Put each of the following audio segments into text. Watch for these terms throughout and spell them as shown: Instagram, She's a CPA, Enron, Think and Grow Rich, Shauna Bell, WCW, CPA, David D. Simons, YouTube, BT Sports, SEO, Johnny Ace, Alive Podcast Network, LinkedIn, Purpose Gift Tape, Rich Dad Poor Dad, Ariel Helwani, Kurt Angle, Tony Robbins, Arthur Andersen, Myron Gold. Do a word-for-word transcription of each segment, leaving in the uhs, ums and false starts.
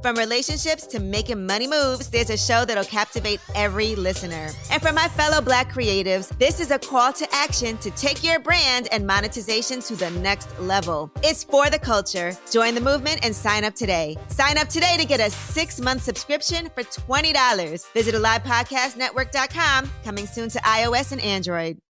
From relationships to making money moves, there's a show that'll captivate every listener. And for my fellow Black creatives, this is a call to action to take your brand and monetization to the next level. It's for the culture. Join the movement and sign up today. Sign up today to get a six-month subscription for twenty dollars. Visit alive podcast network dot com. Coming soon to iOS and Android. Android.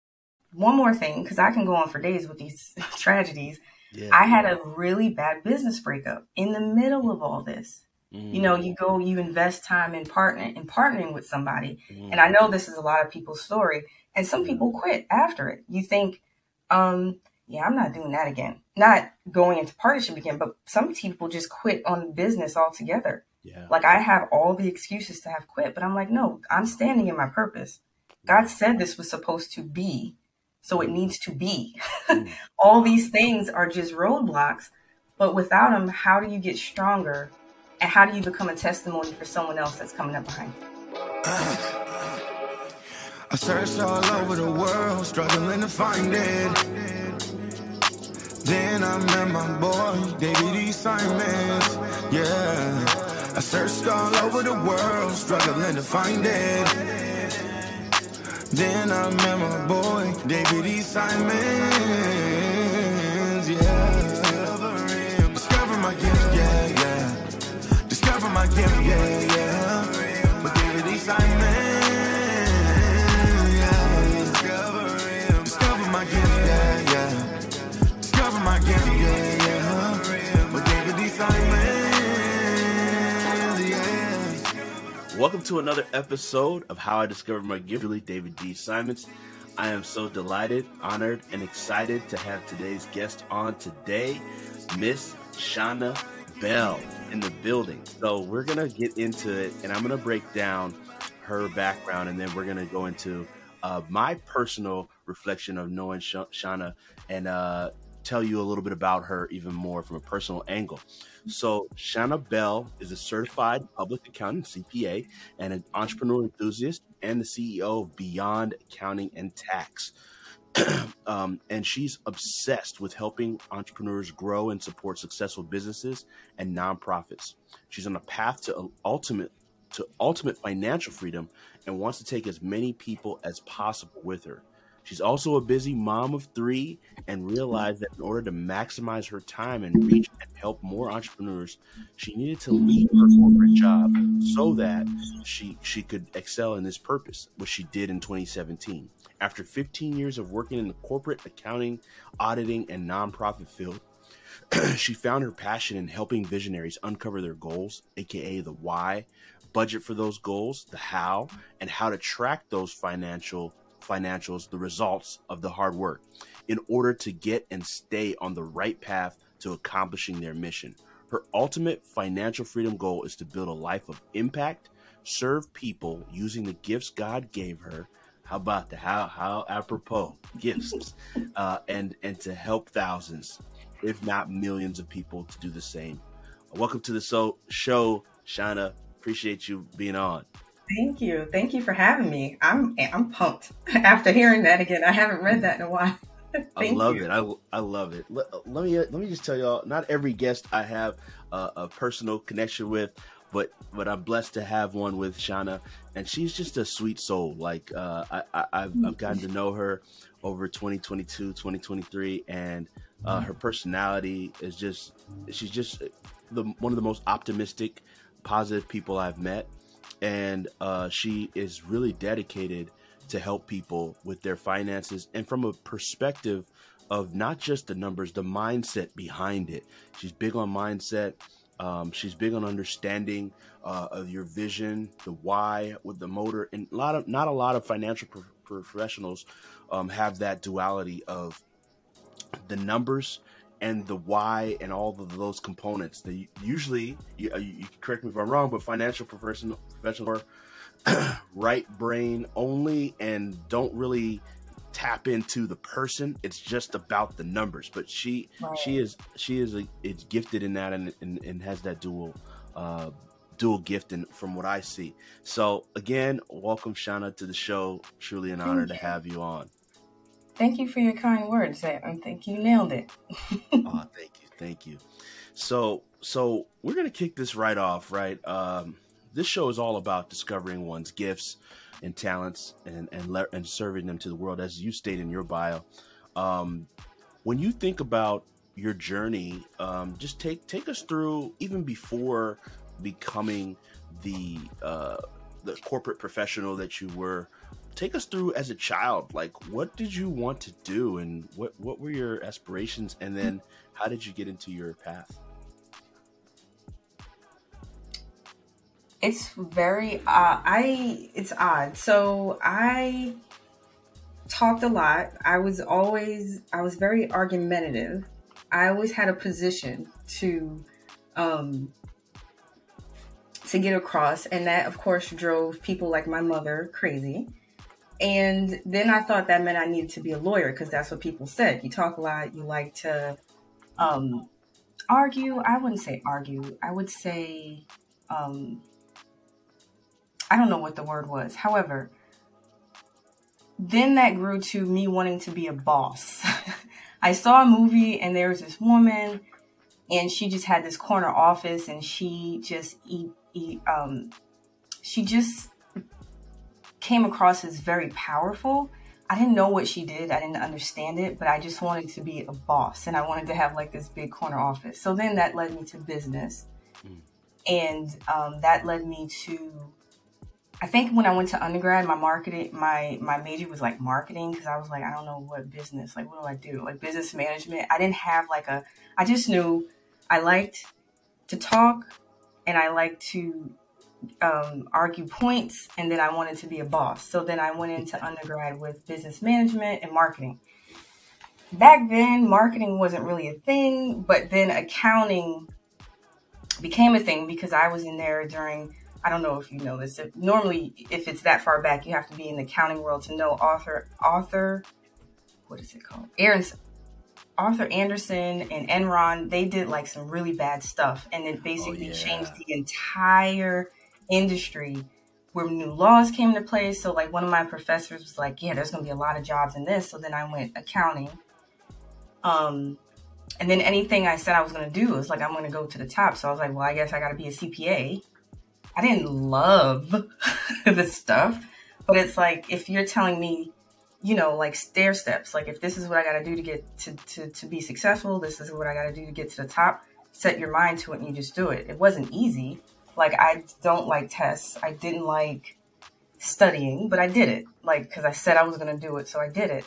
One more thing, because I can go on for days with these tragedies. Yeah. I had a really bad business breakup in the middle of all this. Mm. You know, you go, you invest time in partner in partnering with somebody. Mm. And I know this is a lot of people's story. And some people quit after it. You think, um, yeah, I'm not doing that again. Not going into partnership again, but some people just quit on business altogether. Yeah. Like I have all the excuses to have quit, but I'm like, no, I'm standing in my purpose. God said this was supposed to be, so it needs to be. All these things are just roadblocks, but without them, how do you get stronger? And how do you become a testimony for someone else that's coming up behind you? Uh, I searched all over the world, struggling to find it. Then I met my boy, David E. Simons. Yeah, I searched all over the world, struggling to find it. Then I met my boy, David E. Simons, yeah. Discover my gift, yeah, yeah. Discover my gift, yeah, yeah. With David E. Simons, yeah. Discover my gift, yeah, yeah. Discover my gift, yeah, yeah. With David E. Simons, yeah. Welcome to another episode of How I Discovered My Gift with David D. Simons. I am so delighted, honored, and excited to have today's guest on today, Miss Shauna Bell in the building. So we're going to get into it, and I'm going to break down her background, and then we're going to go into uh, my personal reflection of knowing Sh- Shauna and uh, tell you a little bit about her even more from a personal angle. So Shauna Bell is a certified public accountant, C P A, and an entrepreneur enthusiast and the C E O of Beyond Accounting and Tax. um, and she's obsessed with helping entrepreneurs grow and support successful businesses and nonprofits. She's on a path to ultimate to ultimate financial freedom and wants to take as many people as possible with her. She's also a busy mom of three and realized that in order to maximize her time and reach and help more entrepreneurs, she needed to leave her corporate job so that she she could excel in this purpose, which she did in twenty seventeen. After fifteen years of working in the corporate accounting, auditing, and nonprofit field, she found her passion in helping visionaries uncover their goals, aka the why, budget for those goals, the how, and how to track those financial financials, the results of the hard work, in order to get and stay on the right path to accomplishing their mission. Her ultimate financial freedom goal is to build a life of impact, serve people using the gifts God gave her. How about the how, how apropos gifts, uh, and, and to help thousands, if not millions of people to do the same. Welcome to the so- show, Shauna. Appreciate you being on. Thank you. Thank you for having me. I'm I'm pumped after hearing that again. I haven't read that in a while. I love you. it. I, I love it. Let, let me let me just tell y'all, not every guest I have uh, a personal connection with, but but I'm blessed to have one with Shauna, and she's just a sweet soul. Like uh, I, I I've, I've gotten to know her over twenty twenty-two, twenty twenty-three, and uh, her personality is just she's just the one of the most optimistic, positive people I've met. And uh, she is really dedicated to help people with their finances, and from a perspective of not just the numbers, the mindset behind it. She's big on mindset. Um, she's big on understanding uh, of your vision, the why, with the motor, and a lot of not a lot of financial pro- professionals um, have that duality of the numbers and the why and all of those components. They usually, you, you correct me if I'm wrong, but financial professional, professional are right brain only and don't really tap into the person. It's just about the numbers. But she, right. she is, she is, a, it's gifted in that and, and, and has that dual, uh, dual gifting from what I see. So again, welcome Shauna to the show. Truly an honor to have you on. Thank you for your kind words. I think you nailed it. Oh, thank you. Thank you. So, so we're going to kick this right off, right? Um, this show is all about discovering one's gifts and talents and, and, le- and serving them to the world, as you stated in your bio. Um, when you think about your journey, um, just take, take us through even before becoming the, uh, the corporate professional that you were. Take us through as a child, like what did you want to do and what, what were your aspirations? And then how did you get into your path? It's very, uh, I, it's odd. So I talked a lot. I was always, I was very argumentative. I always had a position to, um, to get across. And that of course drove people like my mother crazy. And then I thought that meant I needed to be a lawyer because that's what people said. You talk a lot. You like to um, argue. I wouldn't say argue. I would say, um, I don't know what the word was. However, then that grew to me wanting to be a boss. I saw a movie and there was this woman and she just had this corner office and she just, eat, eat, um, she just, came across as very powerful. I didn't know what she did. I didn't understand it, but I just wanted to be a boss and I wanted to have like this big corner office. So then that led me to business. Mm. And um, that led me to, I think when I went to undergrad, my marketing, my, my major was like marketing. Cause I was like, I don't know what business, like, what do I do? Like business management. I didn't have like a, I just knew I liked to talk and I liked to um, argue points. And then I wanted to be a boss. So then I went into undergrad with business management and marketing. Back then, marketing wasn't really a thing, but then accounting became a thing because I was in there during, I don't know if you know this. If, normally, if it's that far back, you have to be in the accounting world to know Arthur, Arthur, what is it called? Aaron's, Arthur Andersen and Enron, they did like some really bad stuff. And it basically oh, yeah. changed the entire industry where new laws came into place. So like one of my professors was like, yeah, there's going to be a lot of jobs in this. So then I went accounting. Um, and then anything I said I was going to do was like, I'm going to go to the top. So I was like, well, I guess I got to be a C P A. I didn't love this stuff, but it's like, if you're telling me, you know, like stair steps, like if this is what I got to do to get to, to, to be successful, this is what I got to do to get to the top, set your mind to it and you just do it. It wasn't easy. Like, I don't like tests. I didn't like studying, but I did it. Like, because I said I was going to do it, so I did it.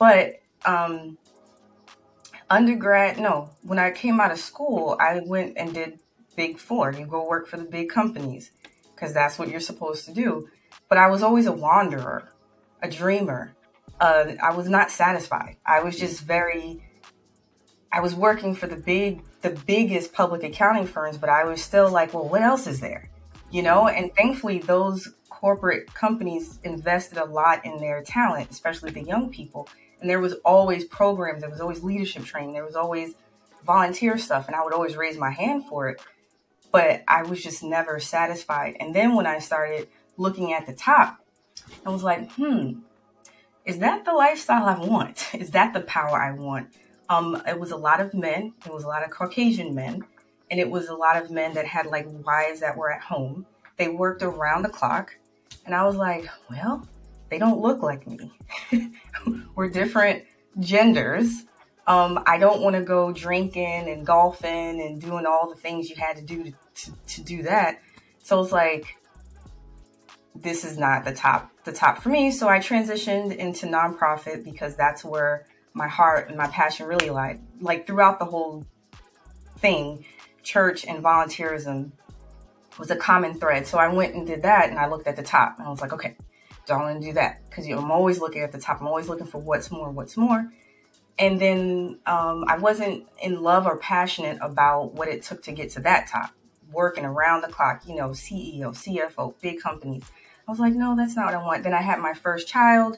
But um, undergrad, no. When I came out of school, I went and did Big Four. You go work for the big companies because that's what you're supposed to do. But I was always a wanderer, a dreamer. Uh, I was not satisfied. I was just very... I was working for the big, the biggest public accounting firms, but I was still like, well, what else is there? You know, and thankfully those corporate companies invested a lot in their talent, especially the young people. And there was always programs. There was always leadership training. There was always volunteer stuff. And I would always raise my hand for it, but I was just never satisfied. And then when I started looking at the top, I was like, hmm, is that the lifestyle I want? Is that the power I want? Um, it was a lot of men. It was a lot of Caucasian men. And it was a lot of men that had like wives that were at home. They worked around the clock. And I was like, well, they don't look like me. We're different genders. Um, I don't want to go drinking and golfing and doing all the things you had to do to, to, to do that. So it's like, this is not the top, the top for me. So I transitioned into nonprofit because that's where my heart and my passion really lied. Like throughout the whole thing, church and volunteerism was a common thread. So I went and did that and I looked at the top and I was like, okay, don't want to do that. Cause you know, I'm always looking at the top. I'm always looking for what's more, what's more. And then um, I wasn't in love or passionate about what it took to get to that top, working around the clock, you know, C E O, C F O, big companies. I was like, no, that's not what I want. Then I had my first child.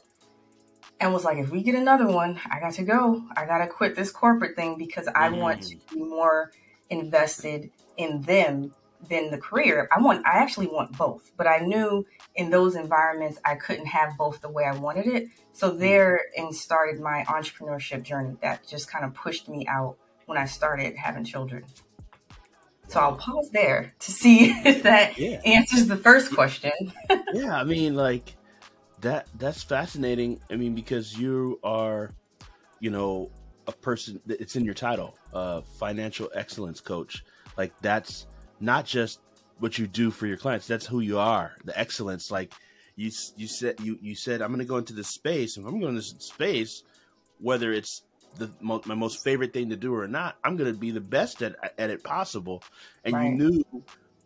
And was like, if we get another one, I got to go. I got to quit this corporate thing because I mm. want to be more invested in them than the career. I want, I actually want both, but I knew in those environments, I couldn't have both the way I wanted it. So there and started my entrepreneurship journey that just kind of pushed me out when I started having children. So I'll pause there to see if that yeah. answers the first question. Yeah. I mean, like that, that's fascinating. I mean, because you are, you know, a person, it's in your title, uh, financial excellence coach. Like that's not just what you do for your clients. That's who you are. The excellence. Like you, you said, you, you said, I'm going to go into this space. If I'm going into this space, whether it's the mo- my most favorite thing to do or not, I'm going to be the best at, at it possible. And right. you knew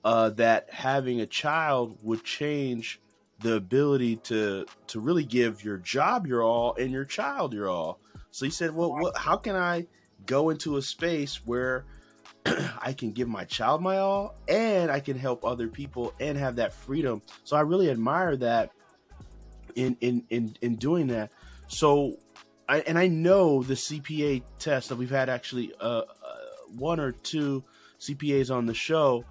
uh, that having a child would change the ability to, to really give your job your all and your child your all. So you said, well, what, how can I go into a space where I can give my child my all and I can help other people and have that freedom. So I really admire that in, in, in, in doing that. So I, and I know the C P A test that we've had actually, uh, uh, one or two C P As on the show,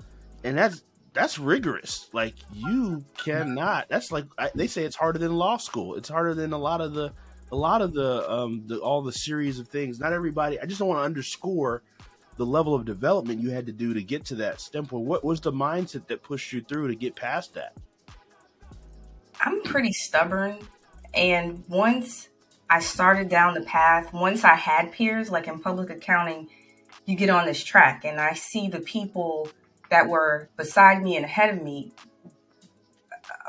and that's, that's rigorous. Like you cannot, that's like, I, they say it's harder than law school. It's harder than a lot of the, a lot of the, um, the, all the series of things, not everybody, I just don't want to underscore the level of development you had to do to get to that STEM point. What was the mindset that pushed you through to get past that? I'm pretty stubborn. And once I started down the path, once I had peers, like in public accounting, you get on this track and I see the people that were beside me and ahead of me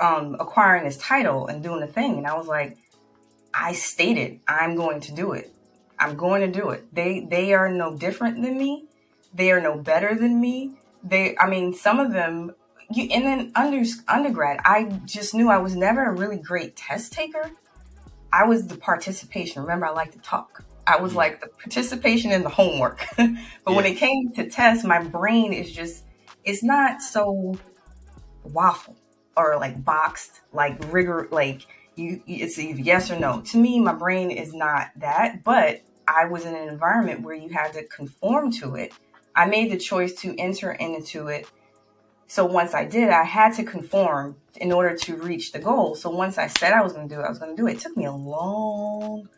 um, acquiring this title and doing the thing. And I was like, I stated, I'm going to do it. I'm going to do it. They they are no different than me. They are no better than me. They, I mean, some of them, you, and then under undergrad, I just knew I was never a really great test taker. I was the participation. Remember, I like to talk. I was like the participation in the homework. But yeah. when it came to tests, my brain is just, it's not so waffle or like boxed, like rigor, like you, it's either yes or no. To me, my brain is not that, but I was in an environment where you had to conform to it. I made the choice to enter into it. So once I did, I had to conform in order to reach the goal. So once I said I was going to do it, I was going to do it. It took me a long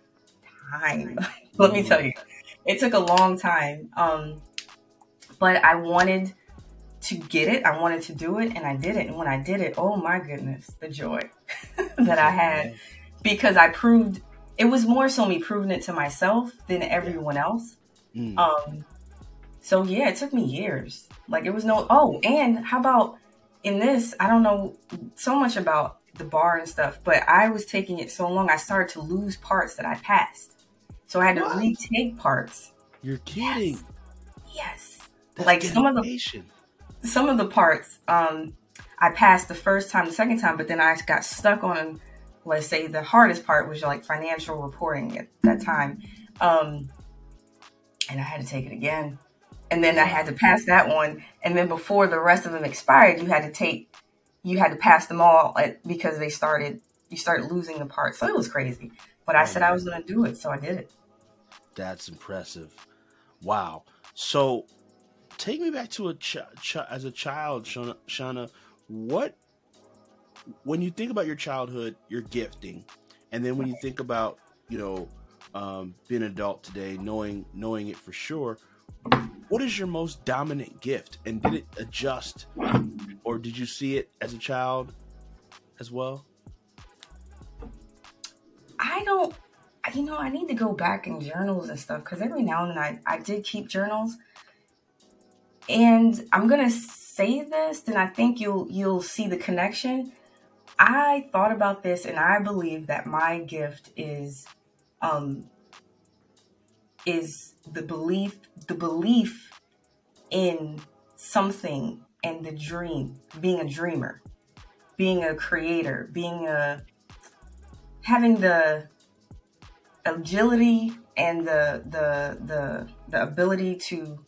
time. Let me tell you, it took a long time. Um, but I wanted to get it. I wanted to do it. And I did it. And when I did it, oh my goodness, the joy that I had, because I proved, it was more so me proving it to myself than everyone else. Mm. Um, so yeah, it took me years. Like it was no, oh, and how about in this, I don't know so much about the bar and stuff, but I was taking it so long, I started to lose parts that I passed. So I had what? to retake parts. You're kidding. Yes. yes. That's like dedication. some of the, some of the parts, um, I passed the first time, the second time, but then I got stuck on, let's say the hardest part was like financial reporting at that time. Um, and I had to take it again. And then I had to pass that one. And then before the rest of them expired, you had to take, you had to pass them all at, because they started, you started losing the parts. So it was crazy, but I said I was going to do it. So I did it. That's impressive. Wow. So take me back to a ch- ch- as a child, Shauna, Shauna. What, when you think about your childhood, your gifting, and then when you think about, you know, um, being an adult today, knowing, knowing it for sure, what is your most dominant gift, and did it adjust, or did you see it as a child as well? I don't, you know, I need to go back in journals and stuff. Cause every now and then I, I did keep journals, and I'm going to say this, then I think you'll you'll see the connection. I thought about this, and I believe that my gift is um is the belief the belief in something, and the dream, being a dreamer, being a creator, being a having the agility and the the the the ability to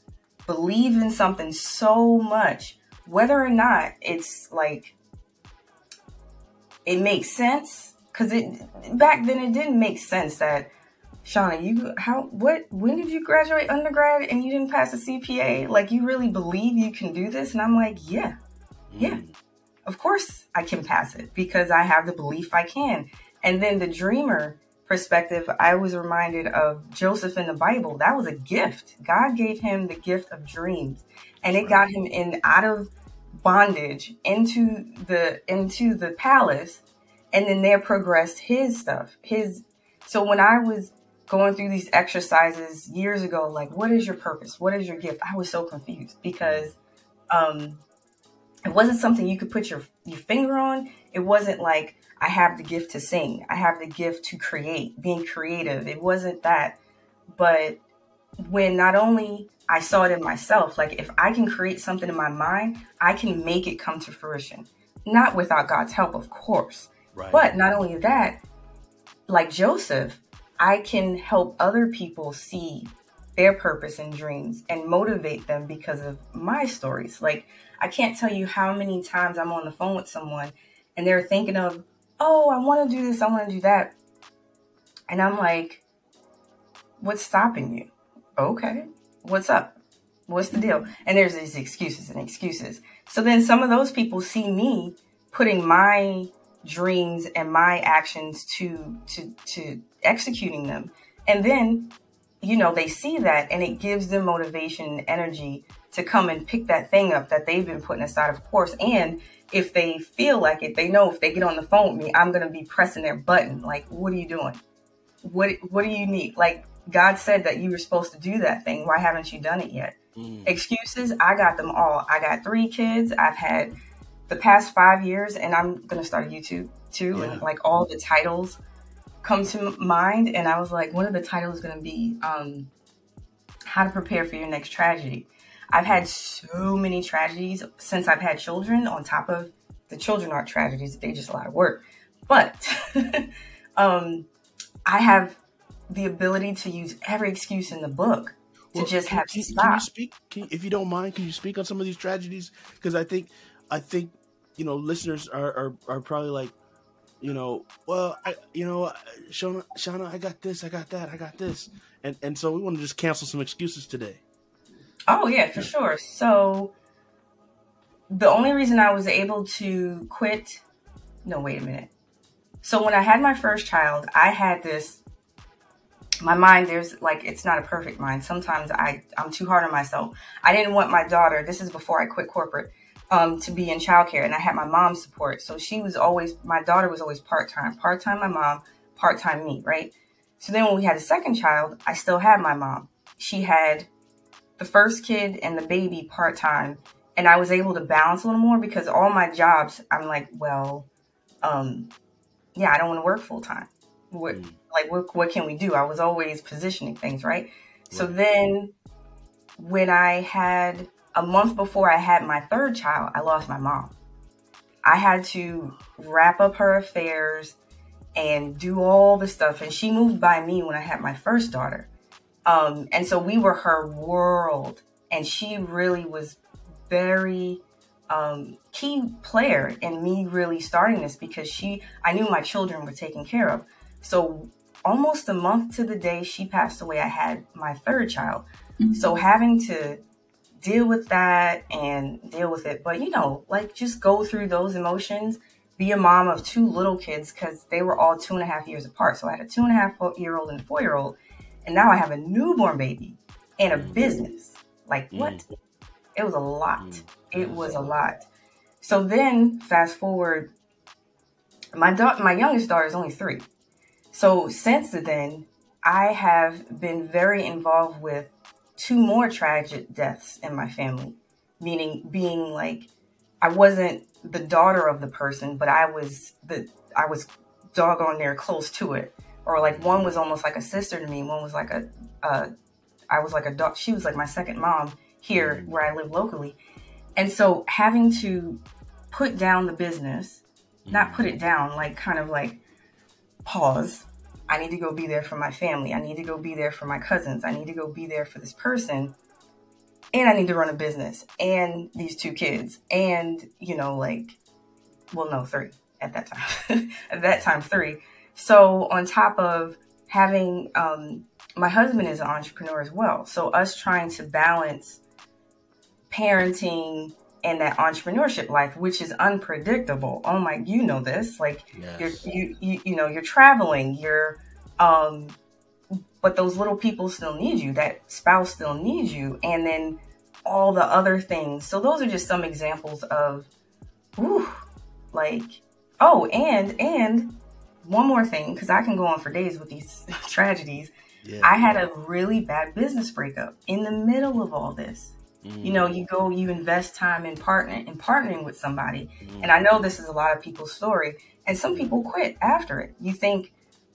believe in something so much, whether or not it's like, it makes sense. Cause it, back then it didn't make sense that Shauna, you how what when did you graduate undergrad and you didn't pass a C P A? Like, you really believe you can do this? And I'm like, yeah, yeah, of course I can pass it because I have the belief I can. And then the dreamer perspective, I was reminded of Joseph in the Bible. That was a gift. God gave him the gift of dreams, and it got him in out of bondage into the into the palace, and then there progressed his stuff. His so when I was going through these exercises years ago, like, what is your purpose? What is your gift? I was so confused because um, it wasn't something you could put your, your finger on. It wasn't like, I have the gift to sing. I have the gift to create, being creative. It wasn't that. But when not only I saw it in myself, like, if I can create something in my mind, I can make it come to fruition. Not without God's help, of course. Right. But not only that, like Joseph, I can help other people see their purpose and dreams and motivate them because of my stories. Like, I can't tell you how many times I'm on the phone with someone and they're thinking of, oh, I want to do this, I want to do that. And I'm like, what's stopping you? Okay, what's up? What's the deal? And there's these excuses and excuses. So then some of those people see me putting my dreams and my actions to to to executing them, and then, you know, they see that and it gives them motivation and energy to come and pick that thing up that they've been putting aside, of course. And if they feel like it, they know if they get on the phone with me, I'm gonna be pressing their button, like, what are you doing? What what do you need? Like, God said that you were supposed to do that thing. Why haven't you done it yet? mm. Excuses, I got them all. I got three kids. I've had the past five years, and I'm going to start YouTube too. Yeah. And like, all the titles come to mind. And I was like, one of the titles is going to be, um, how to prepare for your next tragedy. I've had so many tragedies since I've had children, on top of the children aren't tragedies. They just a lot of work, but, um, I have the ability to use every excuse in the book. Well, to just can, have to stop. Can you speak, can you, if you don't mind, can you speak on some of these tragedies? Cause I think, I think, you know, listeners are, are, are probably like, you know, well, I, you know, Shauna, Shauna, I got this, I got that, I got this. And and so we want to just cancel some excuses today. Oh, yeah, for sure. So the only reason I was able to quit. No, wait a minute. So when I had my first child, I had this. My mind, there's like, it's not a perfect mind. Sometimes I, I'm too hard on myself. I didn't want my daughter. This is before I quit corporate. Um, to be in childcare, and I had my mom's support. So she was always, my daughter was always part-time, part-time my mom, part-time me, right? So then when we had a second child, I still had my mom. She had the first kid and the baby part-time, and I was able to balance a little more because all my jobs, I'm like, well, um, yeah, I don't want to work full-time. What, mm. Like, what, what can we do? I was always positioning things, right? right? So then when I had... a month before I had my third child, I lost my mom. I had to wrap up her affairs and do all the stuff. And she moved by me when I had my first daughter. Um, and so we were her world. And she really was very um, key player in me really starting this because she, I knew my children were taken care of. So almost a month to the day she passed away, I had my third child. Mm-hmm. So having to deal with that and deal with it. But, you know, like, just go through those emotions, be a mom of two little kids because they were all two and a half years apart. So I had a two and a half year old and a four year old. And now I have a newborn baby and a business. Like, what? Mm. It was a lot. Mm. It was a lot. So then fast forward, my da- my youngest daughter is only three. So since then, I have been very involved with two more tragic deaths in my family, meaning being like, I wasn't the daughter of the person, but I was the, I was doggone near close to it. Or like, one was almost like a sister to me. One was like a, uh, I was like a dog. She was like my second mom here where I live locally. And so having to put down the business, not put it down, like kind of like pause. I need to go be there for my family. I need to go be there for my cousins. I need to go be there for this person. And I need to run a business and these two kids. And, you know, like, well, no, three at that time, at that time, three. So on top of having um, my husband is an entrepreneur as well. So us trying to balance parenting and that entrepreneurship life, which is unpredictable. Oh my, you know this, like yes. you're, you, you, you know, you're traveling, you're, um, but those little people still need you. That spouse still needs you. And then all the other things. So those are just some examples of, whew, like, oh, and, and one more thing, cause I can go on for days with these tragedies. Yeah, I had yeah. a really bad business breakup in the middle of all this. You know, you go, you invest time in partner in partnering with somebody. Mm. And I know this is a lot of people's story. And some people quit after it. You think,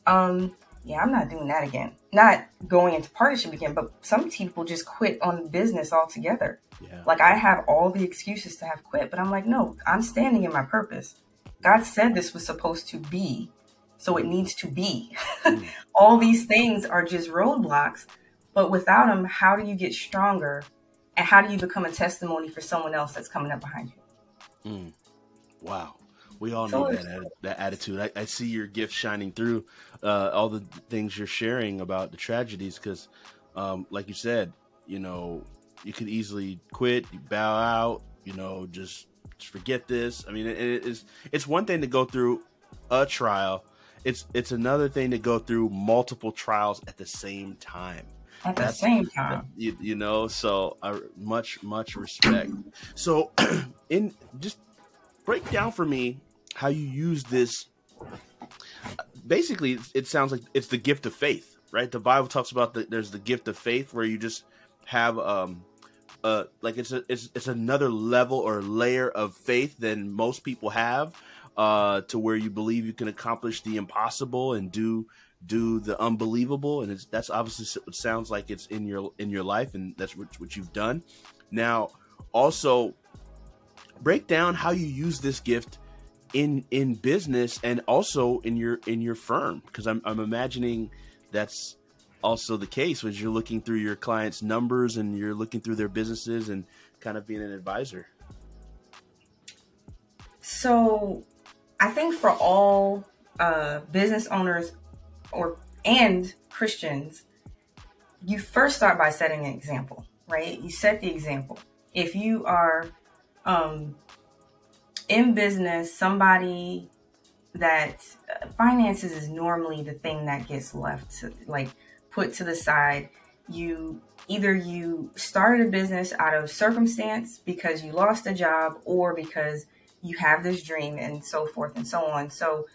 um, yeah, I'm not doing that again. Not going into partnership again. But some people just quit on business altogether. Yeah. Like I have all the excuses to have quit. But I'm like, no, I'm standing in my purpose. God said this was supposed to be. So it needs to be. Mm. All these things are just roadblocks. But without them, how do you get stronger? And how do you become a testimony for someone else that's coming up behind you? Mm. Wow. We all so need that, that attitude. I, I see your gift shining through uh, all the things you're sharing about the tragedies. Because um, like you said, you know, you could easily quit, you bow out, you know, just, just forget this. I mean, it, it is, it's one thing to go through a trial. It's, it's another thing to go through multiple trials at the same time. At the That's, same time, you, you know, so I much, much respect. So in just break down for me how you use this. Basically, it sounds like it's the gift of faith, right? The Bible talks about that. There's the gift of faith where you just have um, uh, like it's, a, it's it's another level or layer of faith than most people have uh, to where you believe you can accomplish the impossible and do do the unbelievable. And it's, that's obviously what sounds like it's in your, in your life. And that's what, what you've done. Now also break down how you use this gift in, in business and also in your, in your firm. Cause I'm, I'm imagining that's also the case when you're looking through your clients' numbers and you're looking through their businesses and kind of being an advisor. So I think for all uh, business owners, or and Christians, you first start by setting an example, right? You set the example. If you are um, in business, somebody that uh, finances is normally the thing that gets left to, like put to the side. You either you started a business out of circumstance because you lost a job or because you have this dream and so forth and so on. So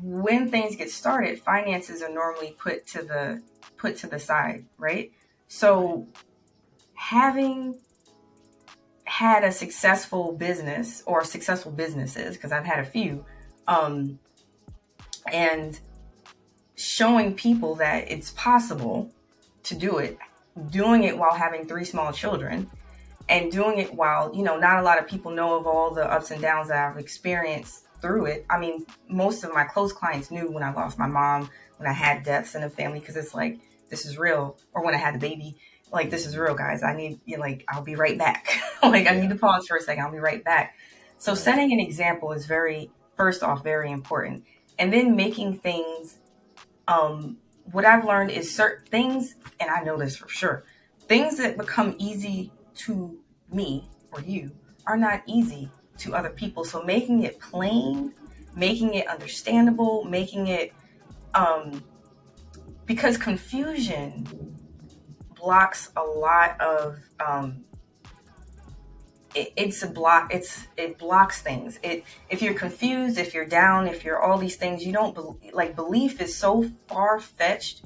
when things get started, finances are normally put to the put to the side, right? So having had a successful business or successful businesses, because I've had a few, um, and showing people that it's possible to do it, doing it while having three small children and doing it while, you know, not a lot of people know of all the ups and downs that I've experienced through it. I mean, most of my close clients knew when I lost my mom, when I had deaths in the family, because it's like, this is real. Or when I had the baby, like, this is real, guys. I need, you know, like, I'll be right back. Like, I need to pause for a second. I'll be right back. So setting an example is very, first off, very important. And then making things, um, what I've learned is certain things, and I know this for sure, things that become easy to me or you are not easy to other people. So making it plain, making it understandable, making it, um, because confusion blocks a lot of, um, it, it's a block, it's, it blocks things. It, if you're confused, if you're down, if you're all these things, you don't be, like belief is so far fetched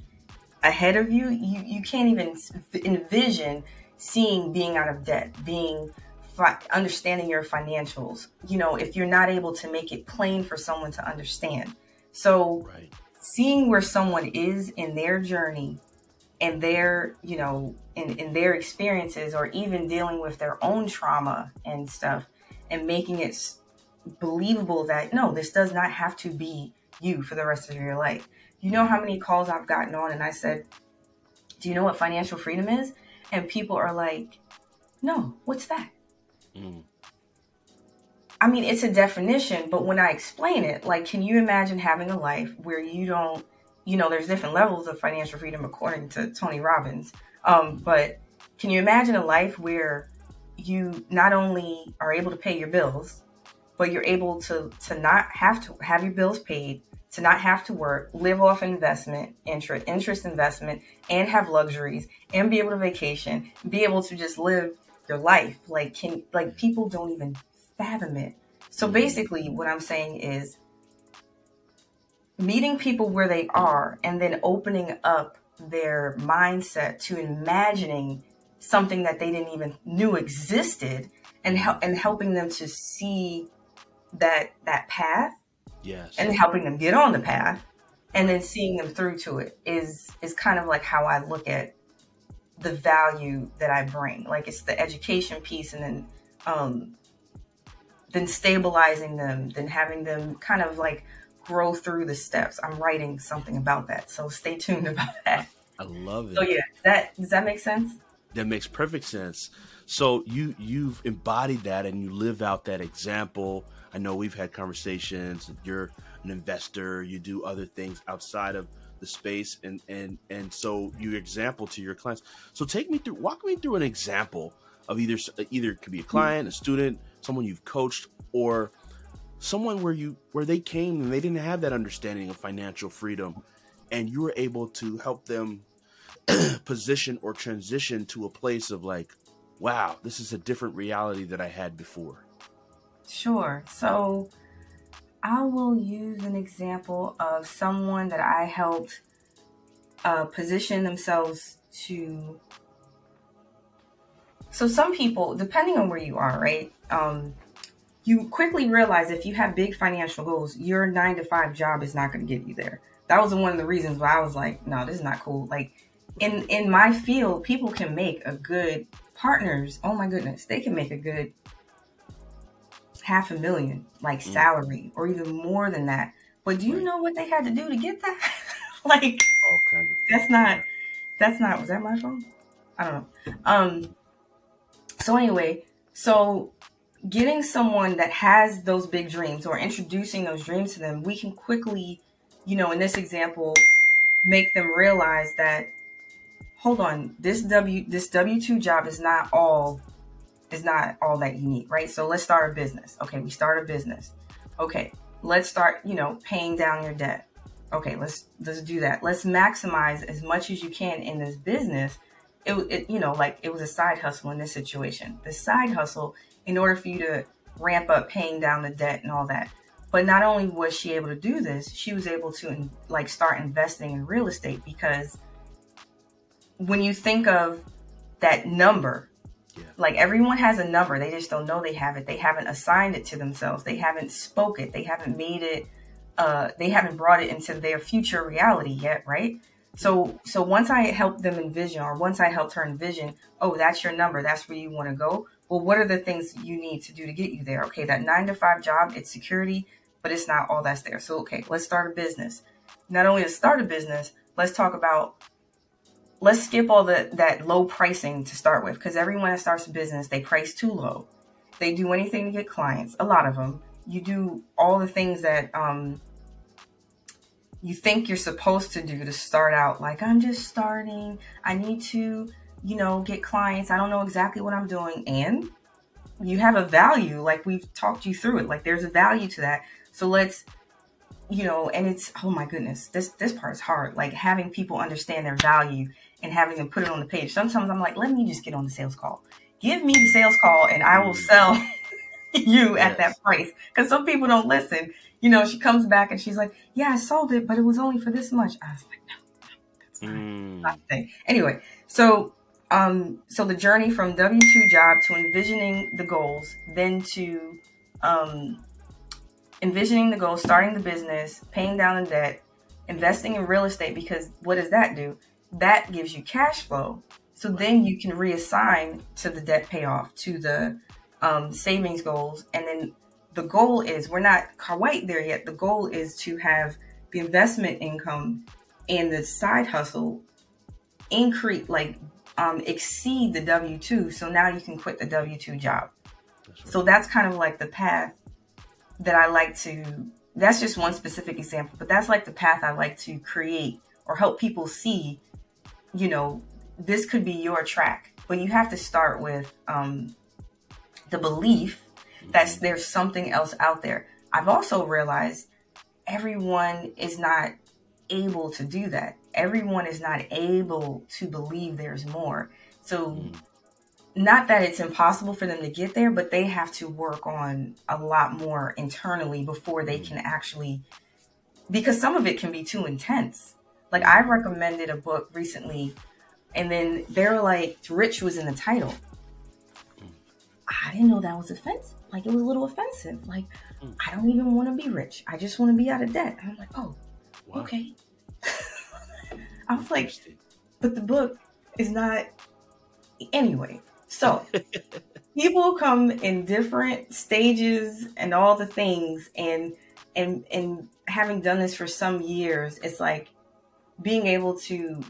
ahead of you. You, you can't even envision seeing being out of debt, being, understanding your financials, you know, if you're not able to make it plain for someone to understand. So right. Seeing where someone is in their journey and their, you know, in, in their experiences, or even dealing with their own trauma and stuff, and making it believable that, no, this does not have to be you for the rest of your life. You know how many calls I've gotten on and I said, do you know what financial freedom is? And people are like, no, what's that? I mean, it's a definition, but when I explain it, like, can you imagine having a life where you don't you know, there's different levels of financial freedom according to Tony Robbins. Um, but can you imagine a life where you not only are able to pay your bills, but you're able to to not have to have your bills paid, to not have to work, live off investment, interest, interest investment, and have luxuries, and be able to vacation, be able to just live your life. Like, can, like, people don't even fathom it. So basically what I'm saying is meeting people where they are and then opening up their mindset to imagining something that they didn't even knew existed, and help and helping them to see that that path. Yes. And helping them get on the path and then seeing them through to it is is kind of like how I look at the value that I bring. Like, it's the education piece, and then um then stabilizing them, then having them kind of like grow through the steps. I'm writing something about that, so stay tuned about that. I love it. So yeah, that does that make sense? That makes perfect sense. So you, you've embodied that and you live out that example. I know we've had conversations. You're an investor. You do other things outside of the space. And, and, and so you example to your clients. So take me through, walk me through an example of either, either it could be a client, a student, someone you've coached, or someone where you, where they came and they didn't have that understanding of financial freedom, and you were able to help them position or transition to a place of like, wow, this is a different reality that I had before. Sure. So I will use an example of someone that I helped uh, position themselves to. So some people, depending on where you are, right, um, you quickly realize if you have big financial goals, your nine to five job is not going to get you there. That was one of the reasons why I was like, no, this is not cool. Like in, in my field, people can make a good partners. Oh my goodness. They can make a good half a million, like mm. salary, or even more than that. But do you right. know what they had to do to get that? Like, okay. that's not, that's not, was that my phone? I don't know. Um, so anyway, so getting someone that has those big dreams or introducing those dreams to them, we can quickly, you know, in this example, make them realize that, hold on, this W this W two job is not all is not all that you need, right? So let's start a business. Okay, we start a business. Okay, let's start, you know, paying down your debt. Okay, let's let's do that. Let's maximize as much as you can in this business. It, it you know, like it was a side hustle in this situation. The side hustle, in order for you to ramp up paying down the debt and all that. But not only was she able to do this, she was able to like start investing in real estate, because when you think of that number, yeah. like everyone has a number. They just don't know they have it. They haven't assigned it to themselves. They haven't spoke it. They haven't made it. Uh, they haven't brought it into their future reality yet. Right. So, so once I helped them envision, or once I helped her envision, oh, that's your number. That's where you want to go. Well, what are the things you need to do to get you there? Okay. That nine to five job, it's security, but it's not all that's there. So, okay, let's start a business. Not only to start a business, let's talk about Let's skip all the that low pricing to start with, because everyone that starts a business, they price too low. They do anything to get clients. A lot of them. You do all the things that um, you think you're supposed to do to start out. Like, I'm just starting. I need to, you know, get clients. I don't know exactly what I'm doing. And you have a value. Like, we've talked you through it. Like, there's a value to that. So let's, you know, and it's, oh my goodness, this, this part is hard. Like, having people understand their value and having them put it on the page. Sometimes I'm like, let me just get on the sales call. Give me the sales call and I will sell you at yes. that price. Because some people don't listen. You know, she comes back and she's like, yeah, I sold it, but it was only for this much. I was like, no, no that's not the mm. thing. Anyway, so, um, so the journey from W two job to envisioning the goals, then to um, envisioning the goals, starting the business, paying down the debt, investing in real estate, because what does that do? That gives you cash flow. So then you can reassign to the debt payoff, to the um, savings goals. And then the goal is, we're not quite there yet. The goal is to have the investment income and the side hustle increase, like um, exceed the W two. So now you can quit the W two job. That's right. So that's kind of like the path that I like to that's just one specific example, but that's like the path I like to create or help people see, you know, this could be your track. But you have to start with um, the belief that there's something else out there. I've also realized everyone is not able to do that. Everyone is not able to believe there's more. So mm. not that it's impossible for them to get there, but they have to work on a lot more internally before they can actually, because some of it can be too intense. Like I recommended a book recently, and then they're like, Rich was in the title. I didn't know that was offensive. Like, it was a little offensive. Like, I don't even want to be rich. I just want to be out of debt. And I'm like, oh, wow. Okay. I was like, but the book is not. Anyway, so people come in different stages and all the things. And, and, and having done this for some years, it's like being able to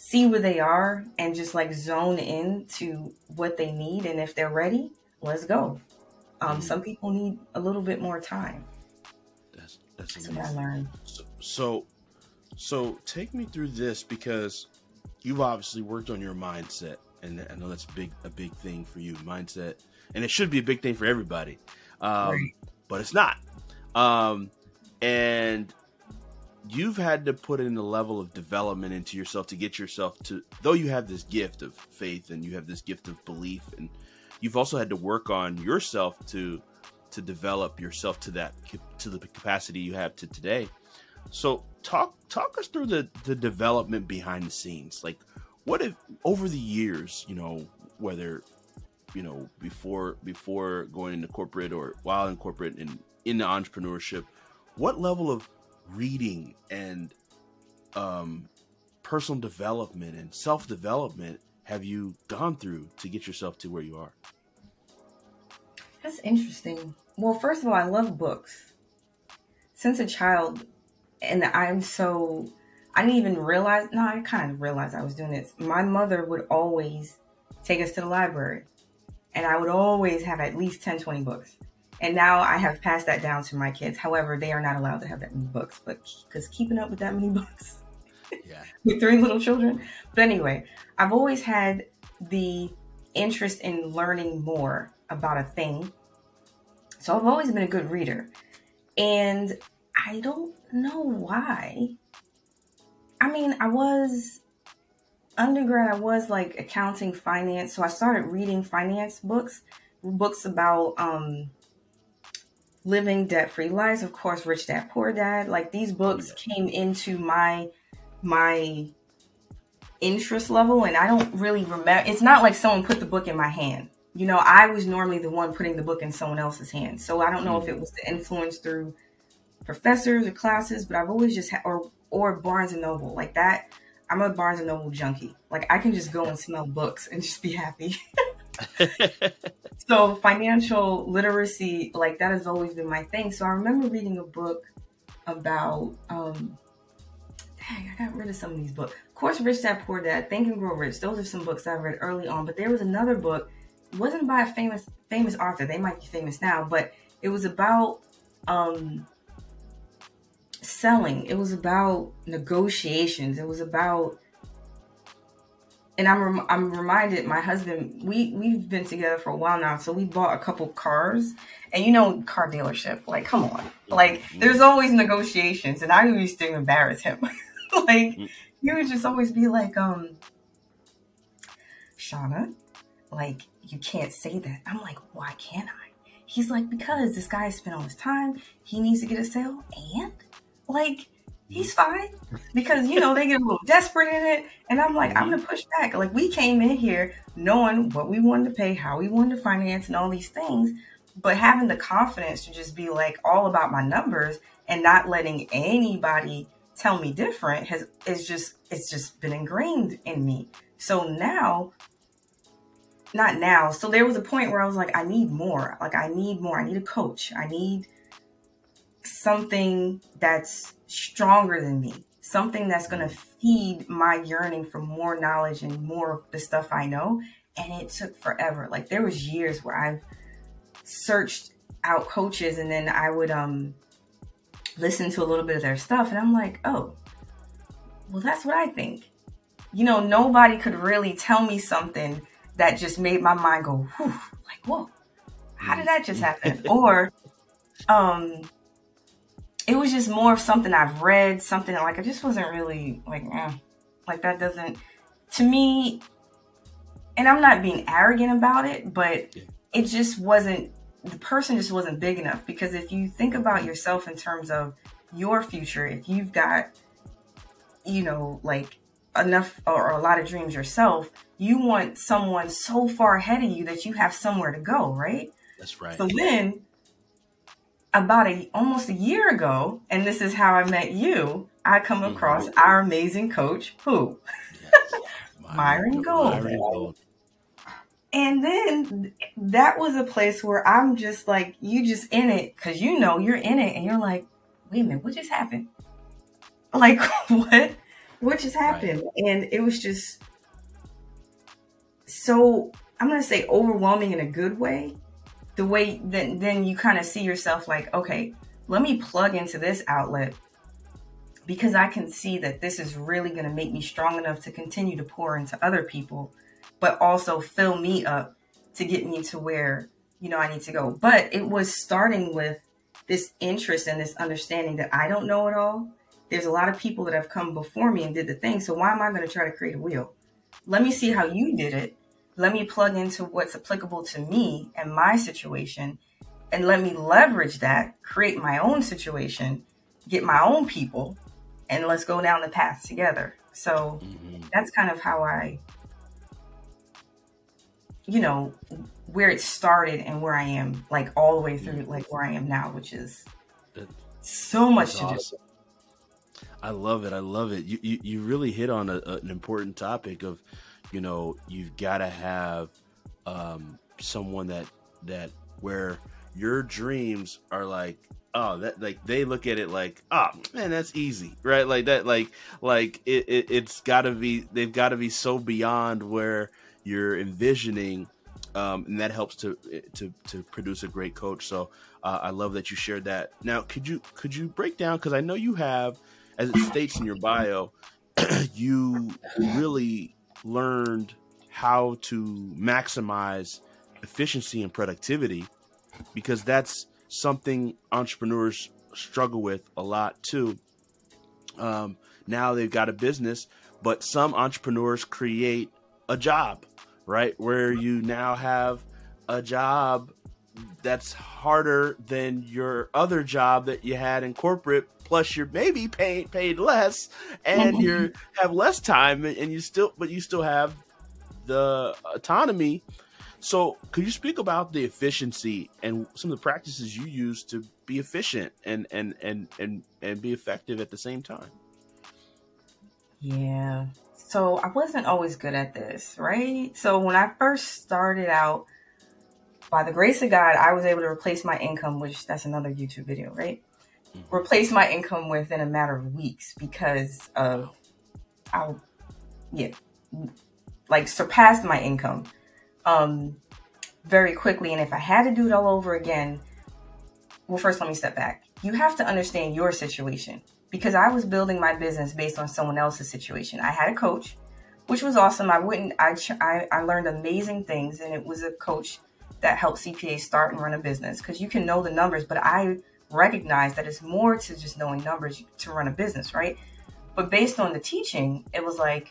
see where they are and just like zone in to what they need. And if they're ready, let's go. Um, mm-hmm. Some people need a little bit more time. That's that's, that's what I learned. So, so, so take me through this, because you've obviously worked on your mindset, and I know that's big, a big thing for you, mindset, and it should be a big thing for everybody, um, right. but it's not. Um, and you've had to put in a level of development into yourself to get yourself to, though you have this gift of faith and you have this gift of belief, and you've also had to work on yourself to to develop yourself to that to the capacity you have to today. So talk talk us through the the development behind the scenes. Like, what if over the years, you know, whether you know before before going into corporate or while in corporate and in the entrepreneurship, what level of reading and um, personal development and self development have you gone through to get yourself to where you are? That's interesting. Well, first of all, I love books. Since a child, and I'm so, I didn't even realize, no, I kind of realized I was doing this. My mother would always take us to the library, and I would always have at least ten, twenty books. And now I have passed that down to my kids. However, they are not allowed to have that many books, but because keeping up with that many books. Yeah. With three little children. But anyway, I've always had the interest in learning more about a thing. So I've always been a good reader. And I don't know why. I mean, I was undergrad, I was like accounting, finance. So I started reading finance books, books about um, living debt-free lives. Of course, Rich Dad, Poor Dad. Like these books yeah. came into my my interest level, and I don't really remember. It's not like someone put the book in my hand. You know, I was normally the one putting the book in someone else's hand. So I don't know mm-hmm. if it was the influence through professors or classes, but I've always just had, or, or Barnes and Noble like that. I'm a Barnes and Noble junkie. Like I can just go and smell books and just be happy. So financial literacy, like that has always been my thing. So I remember reading a book about, um, I got rid of some of these books. Of course, Rich Dad Poor Dad, Think and Grow Rich. Those are some books I read early on. But there was another book. It wasn't by a famous famous author. They might be famous now. But it was about um, selling. It was about negotiations. It was about... And I'm rem- I'm reminded, my husband, we, we've been together for a while now. So we bought a couple cars. And you know, car dealership. Like, come on. Like, there's always negotiations. And I used to embarrass him. Like, he would just always be like, um, Shauna, like, you can't say that. I'm like, why can't I? He's like, because this guy spent all his time. He needs to get a sale. And, like, he's fine. Because, you know, they get a little desperate in it. And I'm like, I'm going to push back. Like, we came in here knowing what we wanted to pay, how we wanted to finance, and all these things. But having the confidence to just be like all about my numbers and not letting anybody tell me different has is just it's just been ingrained in me. So now, not now. So there was a point where I was like, I need more. Like I need more. I need a coach. I need something that's stronger than me. Something that's going to feed my yearning for more knowledge and more of the stuff I know. And it took forever. Like there was years where I've searched out coaches, and then I would um listened to a little bit of their stuff, and I'm like, oh, well, that's what I think. You know, nobody could really tell me something that just made my mind go, whew, like, whoa, how did that just happen? Or um, it was just more of something I've read, something that, like, I just wasn't really like, eh, like that doesn't, to me, and I'm not being arrogant about it, but it just wasn't, the person just wasn't big enough. Because if you think about yourself in terms of your future, if you've got, you know, like enough or, or a lot of dreams yourself, you want someone so far ahead of you that you have somewhere to go, right? That's right. So then about a almost a year ago, and this is how I met you, I come across mm-hmm. our amazing coach, who? Yes. Myron, Myron Gold. Myron Gold. And then that was a place where I'm just like, you just in it, because you know you're in it, and you're like, wait a minute, what just happened? Like, what? What just happened? Right. And it was just so, I'm going to say overwhelming in a good way. The way that then you kind of see yourself like, okay, let me plug into this outlet, because I can see that this is really going to make me strong enough to continue to pour into other people, but also fill me up to get me to where, you know, I need to go. But it was starting with this interest and this understanding that I don't know it all. There's a lot of people that have come before me and did the thing. So why am I going to try to create a wheel? Let me see how you did it. Let me plug into what's applicable to me and my situation, and let me leverage that, create my own situation, get my own people, and let's go down the path together. So mm-hmm. that's kind of how I, you know, where it started and where I am, like all the way through, like where I am now, which is so much to do. I love it. I love it. You you, you really hit on a, a, an important topic of, you know, you've got to have um, someone that that where your dreams are like, oh, that, like they look at it like, oh, man, that's easy. Right. Like that. Like like it, it, it's got to be they've got to be so beyond where you're envisioning. Um, and that helps to to to produce a great coach. So uh, I love that you shared that. Now, could you could you break down, because I know you have, as it states in your bio, you really learned how to maximize efficiency and productivity, because that's something entrepreneurs struggle with a lot too. Um, now they've got a business, but some entrepreneurs create a job, right? Where you now have a job that's harder than your other job that you had in corporate. Plus, you're maybe paid paid less, and you have less time, and you still, but you still have the autonomy. So, could you speak about the efficiency and some of the practices you use to be efficient and and and and and be effective at the same time? Yeah. So I wasn't always good at this, right? So when I first started out, by the grace of God, I was able to replace my income, which that's another YouTube video, right? Mm-hmm. Replace my income within a matter of weeks because of, I, yeah, like surpassed my income um, very quickly. And if I had to do it all over again, well, first, let me step back. You have to understand your situation, because I was building my business based on someone else's situation. I had a coach, which was awesome. I wouldn't, I, I, I learned amazing things, and it was a coach that helps C P As start and run a business, because you can know the numbers, but I recognize that it's more to just knowing numbers to run a business, right? But based on the teaching, it was like,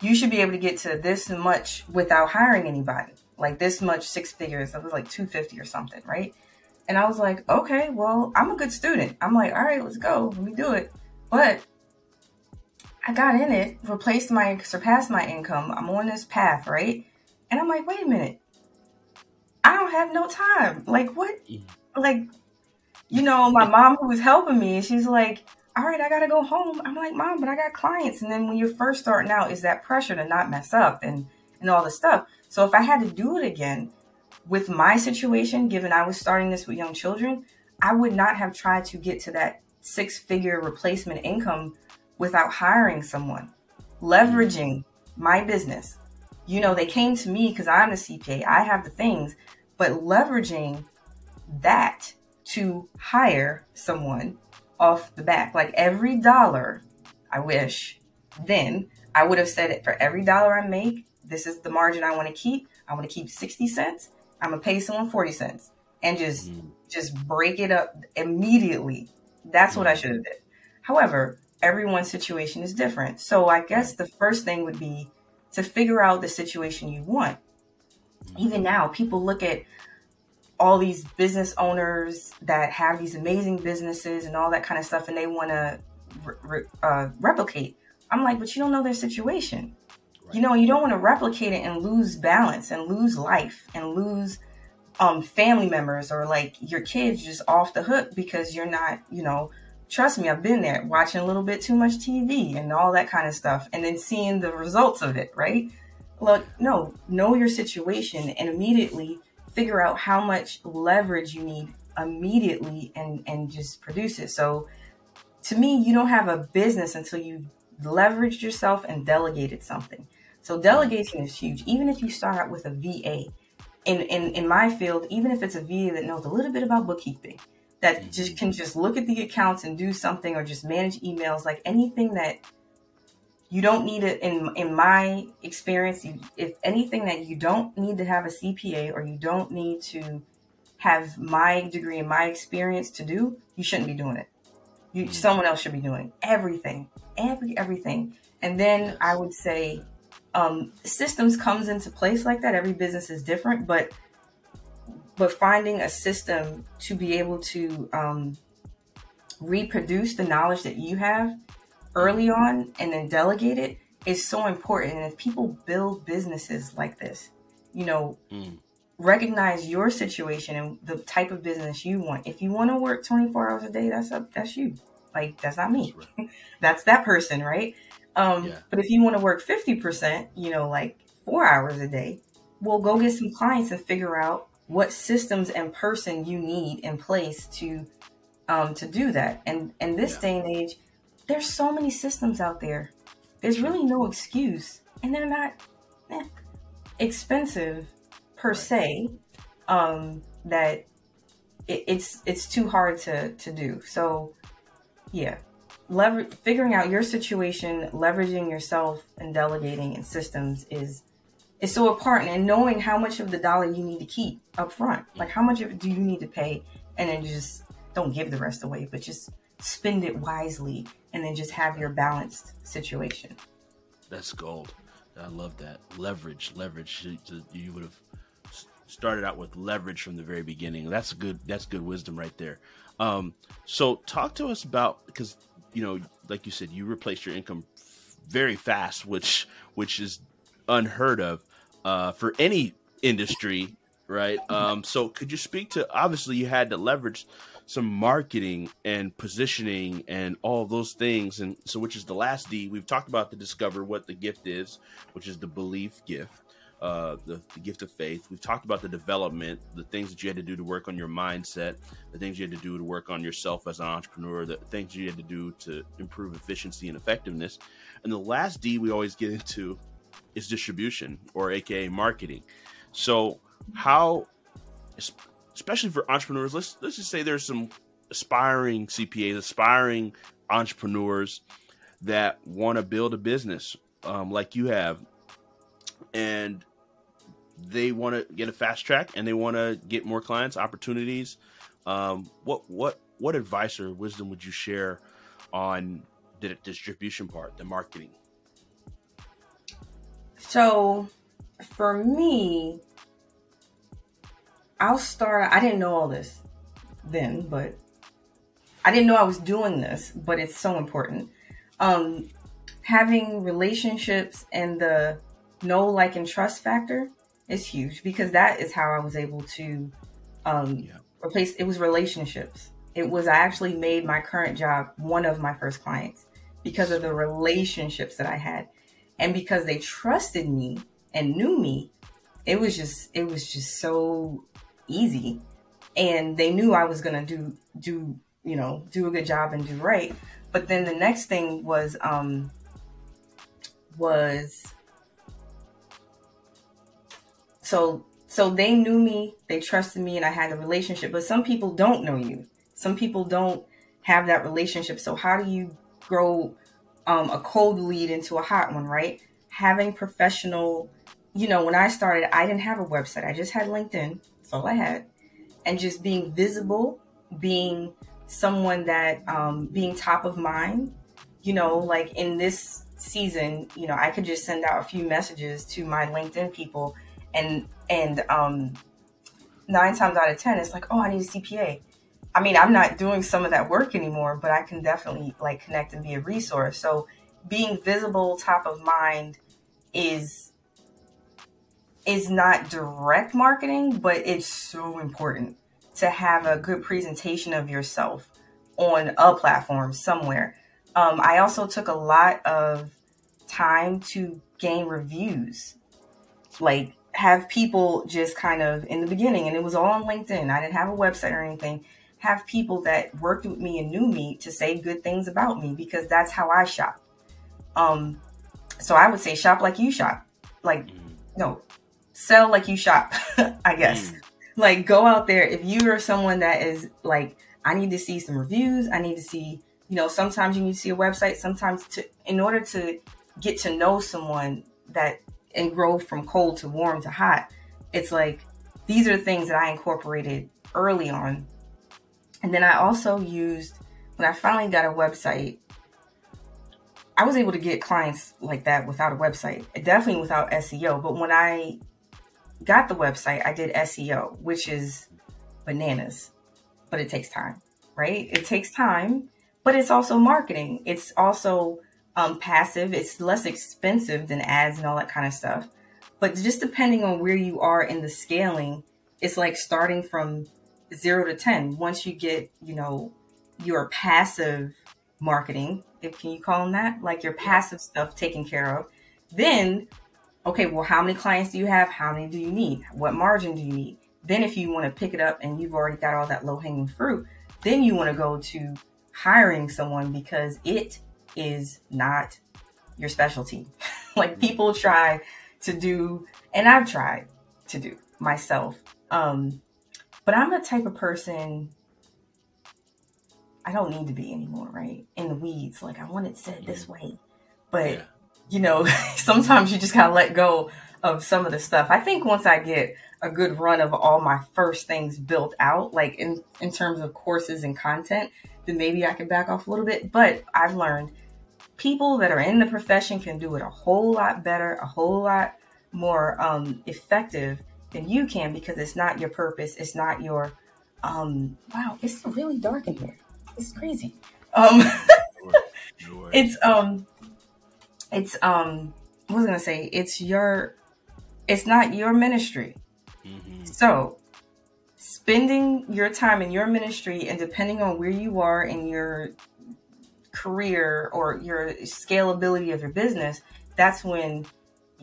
you should be able to get to this much without hiring anybody, like this much six figures. That was like two hundred fifty or something, right? And I was like, okay, well, I'm a good student. I'm like, all right, let's go. Let me do it. But I got in it, replaced my, surpassed my income. I'm on this path, right? And I'm like, wait a minute. I don't have no time. Like, what? Like, you know, my mom who was helping me, and she's like, all right, I got to go home. I'm like, Mom, but I got clients. And then when you're first starting out, is that pressure to not mess up and, and all this stuff. So if I had to do it again with my situation, given I was starting this with young children, I would not have tried to get to that six figure replacement income without hiring someone, leveraging my business. You know, they came to me because I'm the C P A. I have the things, but leveraging that to hire someone off the back. Like every dollar, I wish then I would have said it for every dollar I make, this is the margin I want to keep. I want to keep sixty cents. I'm going to pay someone forty cents and just, mm. just break it up immediately. That's mm. what I should have did. However, everyone's situation is different. So I guess the first thing would be to figure out the situation you want. Even now, people look at all these business owners that have these amazing businesses and all that kind of stuff, and they want to re- re- uh, replicate. I'm like, but you don't know their situation. Right. You know, you don't want to replicate it and lose balance and lose life and lose um, family members or like your kids just off the hook because you're not, you know, trust me, I've been there watching a little bit too much T V and all that kind of stuff and then seeing the results of it, right? Look, no, know your situation and immediately figure out how much leverage you need immediately and, and just produce it. So to me, you don't have a business until you've leveraged yourself and delegated something. So delegation is huge. Even if you start out with a V A, in, in, in my field, even if it's a V A that knows a little bit about bookkeeping, that just can just look at the accounts and do something or just manage emails, like anything that you don't need it. In, in my experience, you, if anything that you don't need to have a C P A or you don't need to have my degree and my experience to do, you shouldn't be doing it. You, someone else should be doing everything, every, everything. And then I would say um, systems comes into place like that. Every business is different, but, but finding a system to be able to um, reproduce the knowledge that you have early on and then delegate it is so important. And if people build businesses like this, you know, mm. recognize your situation and the type of business you want. If you want to work twenty-four hours a day, that's up, that's you. Like, that's not me. That's, right. That's that person. Right. Um, yeah. But if you want to work fifty percent, you know, like four hours a day, well, go get some clients and figure out what systems and person you need in place to, um, to do that. And, and this yeah. day and age, there's so many systems out there. There's really no excuse, and they're not eh, expensive per se. Um, that it, it's it's too hard to to do. So, yeah, lever- figuring out your situation, leveraging yourself, and delegating in systems is is so important. And knowing how much of the dollar you need to keep up front, like how much of it do you need to pay, and then just don't give the rest away, but just spend it wisely. And then just have your balanced situation. That's gold. I love that. Leverage, leverage. You would have started out with leverage from the very beginning. That's good. That's good wisdom right there. Um, so talk to us about, because, you know, like you said, you replaced your income very fast, which which is unheard of uh, for any industry, right? Um, so could you speak to, obviously you had to leverage some marketing and positioning and all those things. And so, which is the last D, we've talked about to discover what the gift is, which is the belief gift, uh, the, the gift of faith. We've talked about the development, the things that you had to do to work on your mindset, the things you had to do to work on yourself as an entrepreneur, the things you had to do to improve efficiency and effectiveness. And the last D we always get into is distribution, or A K A marketing. So how, especially for entrepreneurs, let's let's just say there's some aspiring C P As, aspiring entrepreneurs that want to build a business um, like you have, and they want to get a fast track and they want to get more clients, opportunities. Um, what what what advice or wisdom would you share on the distribution part, the marketing? So for me, I'll start, I didn't know all this then, but I didn't know I was doing this, but it's so important. Um, having relationships and the know, like, and trust factor is huge, because that is how I was able to um, yeah. replace, it was relationships. It was, I actually made my current job one of my first clients because of the relationships that I had. And because they trusted me and knew me, it was just, it was just so easy, and they knew I was gonna do do you know do a good job and do right. But then the next thing was um was so so they knew me, they trusted me, and I had a relationship. But some people don't know you. Some people don't have that relationship. So how do you grow um, a cold lead into a hot one, right? Having professional, you know, when I started, I didn't have a website. I just had LinkedIn. That's all I had. And just being visible, being someone that, um, being top of mind, you know, like in this season, you know, I could just send out a few messages to my LinkedIn people and, and, um, nine times out of ten, it's like, oh, I need a C P A. I mean, I'm not doing some of that work anymore, but I can definitely like connect and be a resource. So being visible, top of mind is, is not direct marketing, but it's so important to have a good presentation of yourself on a platform somewhere. Um, I also took a lot of time to gain reviews, like have people just kind of in the beginning, and it was all on LinkedIn. I didn't have a website or anything. Have people that worked with me and knew me to say good things about me, because that's how I shop. Um, so I would say shop like you shop, like, no, sell like you shop, I guess. Mm. Like go out there. If you are someone that is like, I need to see some reviews. I need to see, you know, sometimes you need to see a website. Sometimes to, in order to get to know someone that and grow from cold to warm to hot, it's like, these are things that I incorporated early on. And then I also used, when I finally got a website, I was able to get clients like that without a website, definitely without S E O. But when I got the website, I did S E O, which is bananas, but it takes time, right? It takes time, but it's also marketing. It's also um, passive. It's less expensive than ads and all that kind of stuff. But just depending on where you are in the scaling, it's like starting from zero to ten. Once you get, you know, your passive marketing, if can you call them that? Like your passive stuff taken care of, then okay, well, how many clients do you have? How many do you need? What margin do you need? Then if you want to pick it up and you've already got all that low hanging fruit, then you want to go to hiring someone, because it is not your specialty. Like people try to do, and I've tried to do myself. Um, but I'm a type of person, I don't need to be anymore, right? In the weeds, like I want it said this way, but yeah. You know, sometimes you just gotta let go of some of the stuff. I think once I get a good run of all my first things built out, like in, in terms of courses and content, then maybe I can back off a little bit. But I've learned people that are in the profession can do it a whole lot better, a whole lot more um, effective than you can, because it's not your purpose. It's not your, um, wow, it's really dark in here. It's crazy. Um, no way. No way. It's, um, It's, um, what was I gonna say? It's your, it's not your ministry. Mm-hmm. So spending your time in your ministry, and depending on where you are in your career or your scalability of your business, that's when,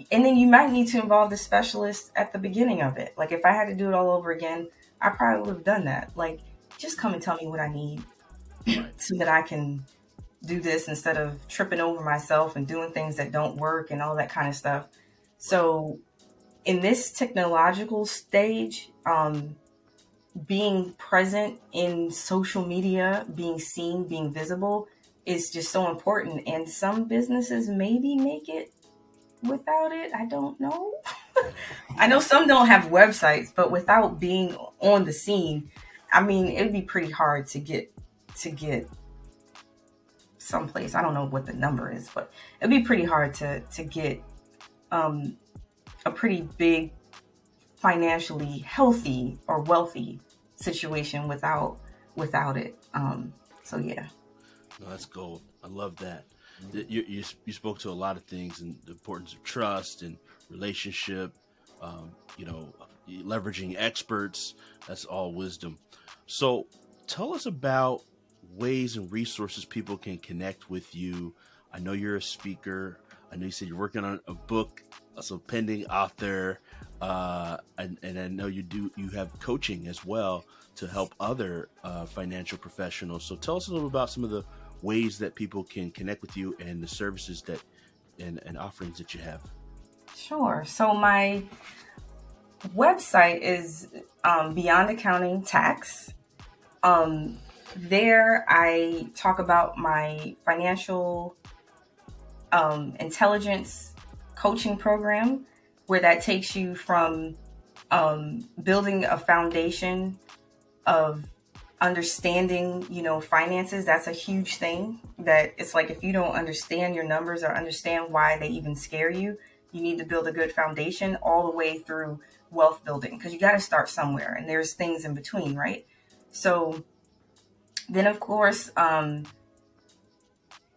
and then you might need to involve the specialist at the beginning of it. Like if I had to do it all over again, I probably would have done that. Like, just come and tell me what I need, right, so that I can do this instead of tripping over myself and doing things that don't work and all that kind of stuff. So in this technological stage, um, being present in social media, being seen, being visible is just so important. And some businesses maybe make it without it. I don't know. I know some don't have websites, but without being on the scene, I mean, it'd be pretty hard to get, to get, someplace. I don't know what the number is, but it'd be pretty hard to to get um, a pretty big financially healthy or wealthy situation without without it. Um, so yeah, no, that's gold. I love that. You, you you spoke to a lot of things, and the importance of trust and relationship. Um, you know, leveraging experts. That's all wisdom. So tell us about ways and resources people can connect with you. I know you're a speaker. I know you said you're working on a book, so pending author, uh, and, and I know you do. You have coaching as well to help other uh, financial professionals. So tell us a little about some of the ways that people can connect with you and the services that and, and offerings that you have. Sure. So my website is um, Beyond Accounting Tax. Um, There, I talk about my financial um, intelligence coaching program, where that takes you from um, building a foundation of understanding, you know, finances. That's a huge thing, that it's like, if you don't understand your numbers or understand why they even scare you, you need to build a good foundation, all the way through wealth building, because you got to start somewhere, and there's things in between, right? So then, of course, um,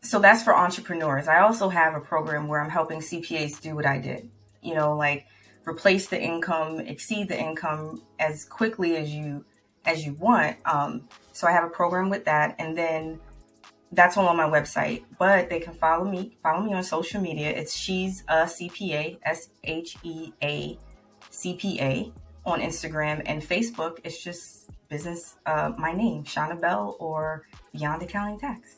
so that's for entrepreneurs. I also have a program where I'm helping C P As do what I did, you know, like replace the income, exceed the income as quickly as you as you want. Um, so I have a program with that. And then that's all on my website, but they can follow me, follow me on social media. It's She's a C P A, S H E A C P A on Instagram and Facebook. It's just business, uh, my name, Shauna Bell, or Beyond Accounting Tax.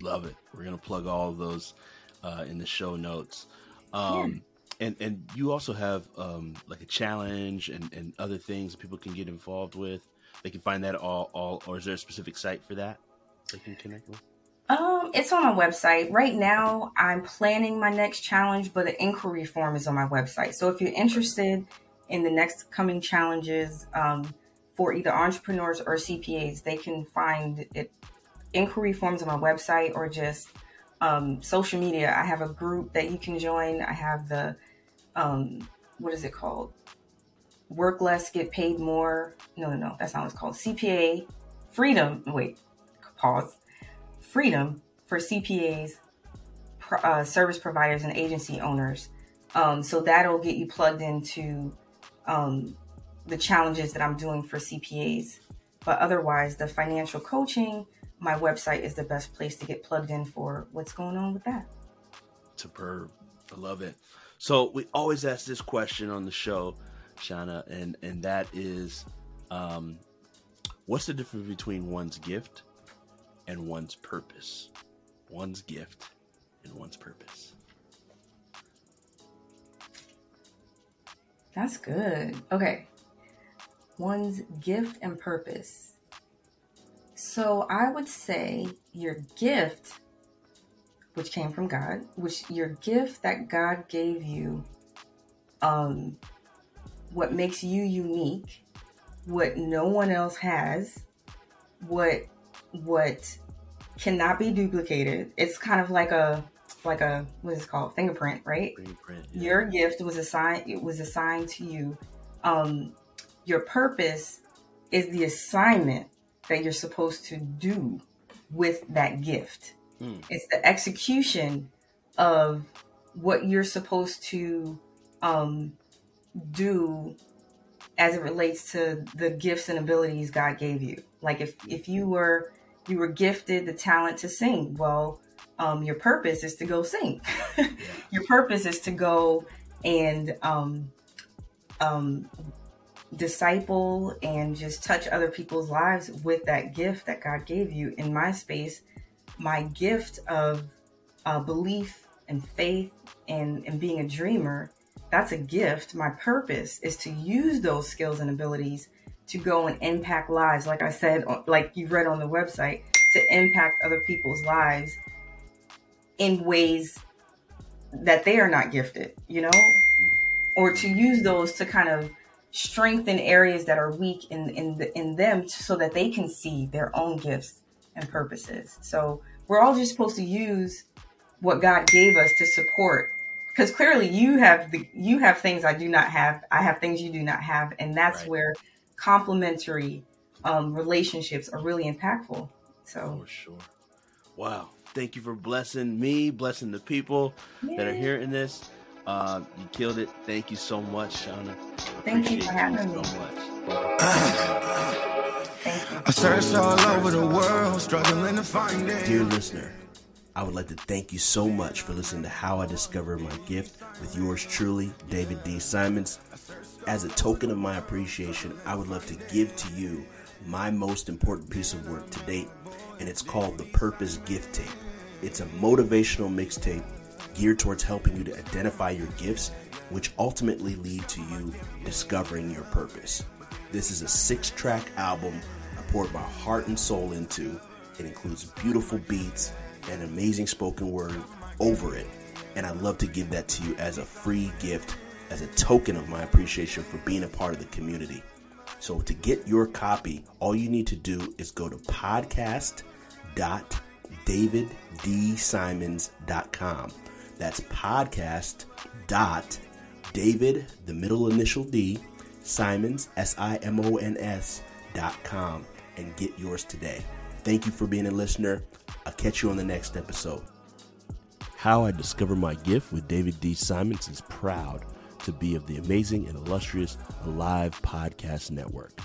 Love it. We're going to plug all of those uh, in the show notes. Um, yeah. And and you also have um, like a challenge and, and other things that people can get involved with. They can find that all, all, or is there a specific site for that they can connect with? Um, it's on my website. Right now, I'm planning my next challenge, but the inquiry form is on my website. So if you're interested in the next coming challenges um, for either entrepreneurs or C P As, they can find it. Inquiry forms on my website, or just Um, social media. I have a group that you can join. I have the, um, what is it called? Work less, get paid more. No, no, no. That's not what it's called. C P A Freedom. Wait, pause. Freedom for C P As, uh, service providers, and agency owners. Um, so that'll get you plugged into um, the challenges that I'm doing for C P As. But otherwise, the financial coaching, my website is the best place to get plugged in for what's going on with that. Superb. I love it. So we always ask this question on the show, Shauna, and, and that is, um, what's the difference between one's gift and one's purpose? One's gift and one's purpose. That's good. Okay. One's gift and purpose. So I would say your gift, which came from God, which your gift that God gave you, um, what makes you unique, what no one else has, what what cannot be duplicated. It's kind of like a like a what is it called? Fingerprint, right? Fingerprint. Yeah. Your gift was assigned. It was assigned to you. Um, your purpose is the assignment that you're supposed to do with that gift. Mm. It's the execution of what you're supposed to um, do as it relates to the gifts and abilities God gave you. Like if, if you were, you were gifted the talent to sing, well, um, your purpose is to go sing. Yeah. Your purpose is to go and um, um, disciple and just touch other people's lives with that gift that God gave you. In my space, my gift of uh, belief and faith and, and being a dreamer, that's a gift. My purpose is to use those skills and abilities to go and impact lives. Like I said, like you read on the website, to impact other people's lives in ways that they are not gifted, you know, or to use those to kind of strengthen areas that are weak in in the, in them, so that they can see their own gifts and purposes. So we're all just supposed to use what God gave us to support, because clearly you have the you have things I do not have. I have things you do not have, and that's right. Where complementary um, relationships are really impactful. So for sure. Wow! Thank you for blessing me, blessing the people Yay. That are hearing this. Uh, you killed it. Thank you so much, Shauna. Thank you for having me. So much. I searched all over the world, struggling to find it. Dear listener, I would like to thank you so much for listening to How I Discovered My Gift with yours truly, David D. Simons. As a token of my appreciation, I would love to give to you my most important piece of work to date, and it's called the Purpose Gift Tape. It's a motivational mixtape geared towards helping you to identify your gifts, which ultimately lead to you discovering your purpose. This is a six-track album, a poured my heart and soul into. It includes beautiful beats and amazing spoken word over it. And I'd love to give that to you as a free gift, as a token of my appreciation for being a part of the community. So to get your copy, all you need to do is go to podcast dot david d simons dot com. That's podcast dot david, the middle initial D, Simons, S I M O N S dot com, and get yours today. Thank you for being a listener. I'll catch you on the next episode. How I Discovered My Gift with David D. Simons is proud to be of the amazing and illustrious Alive Podcast Network.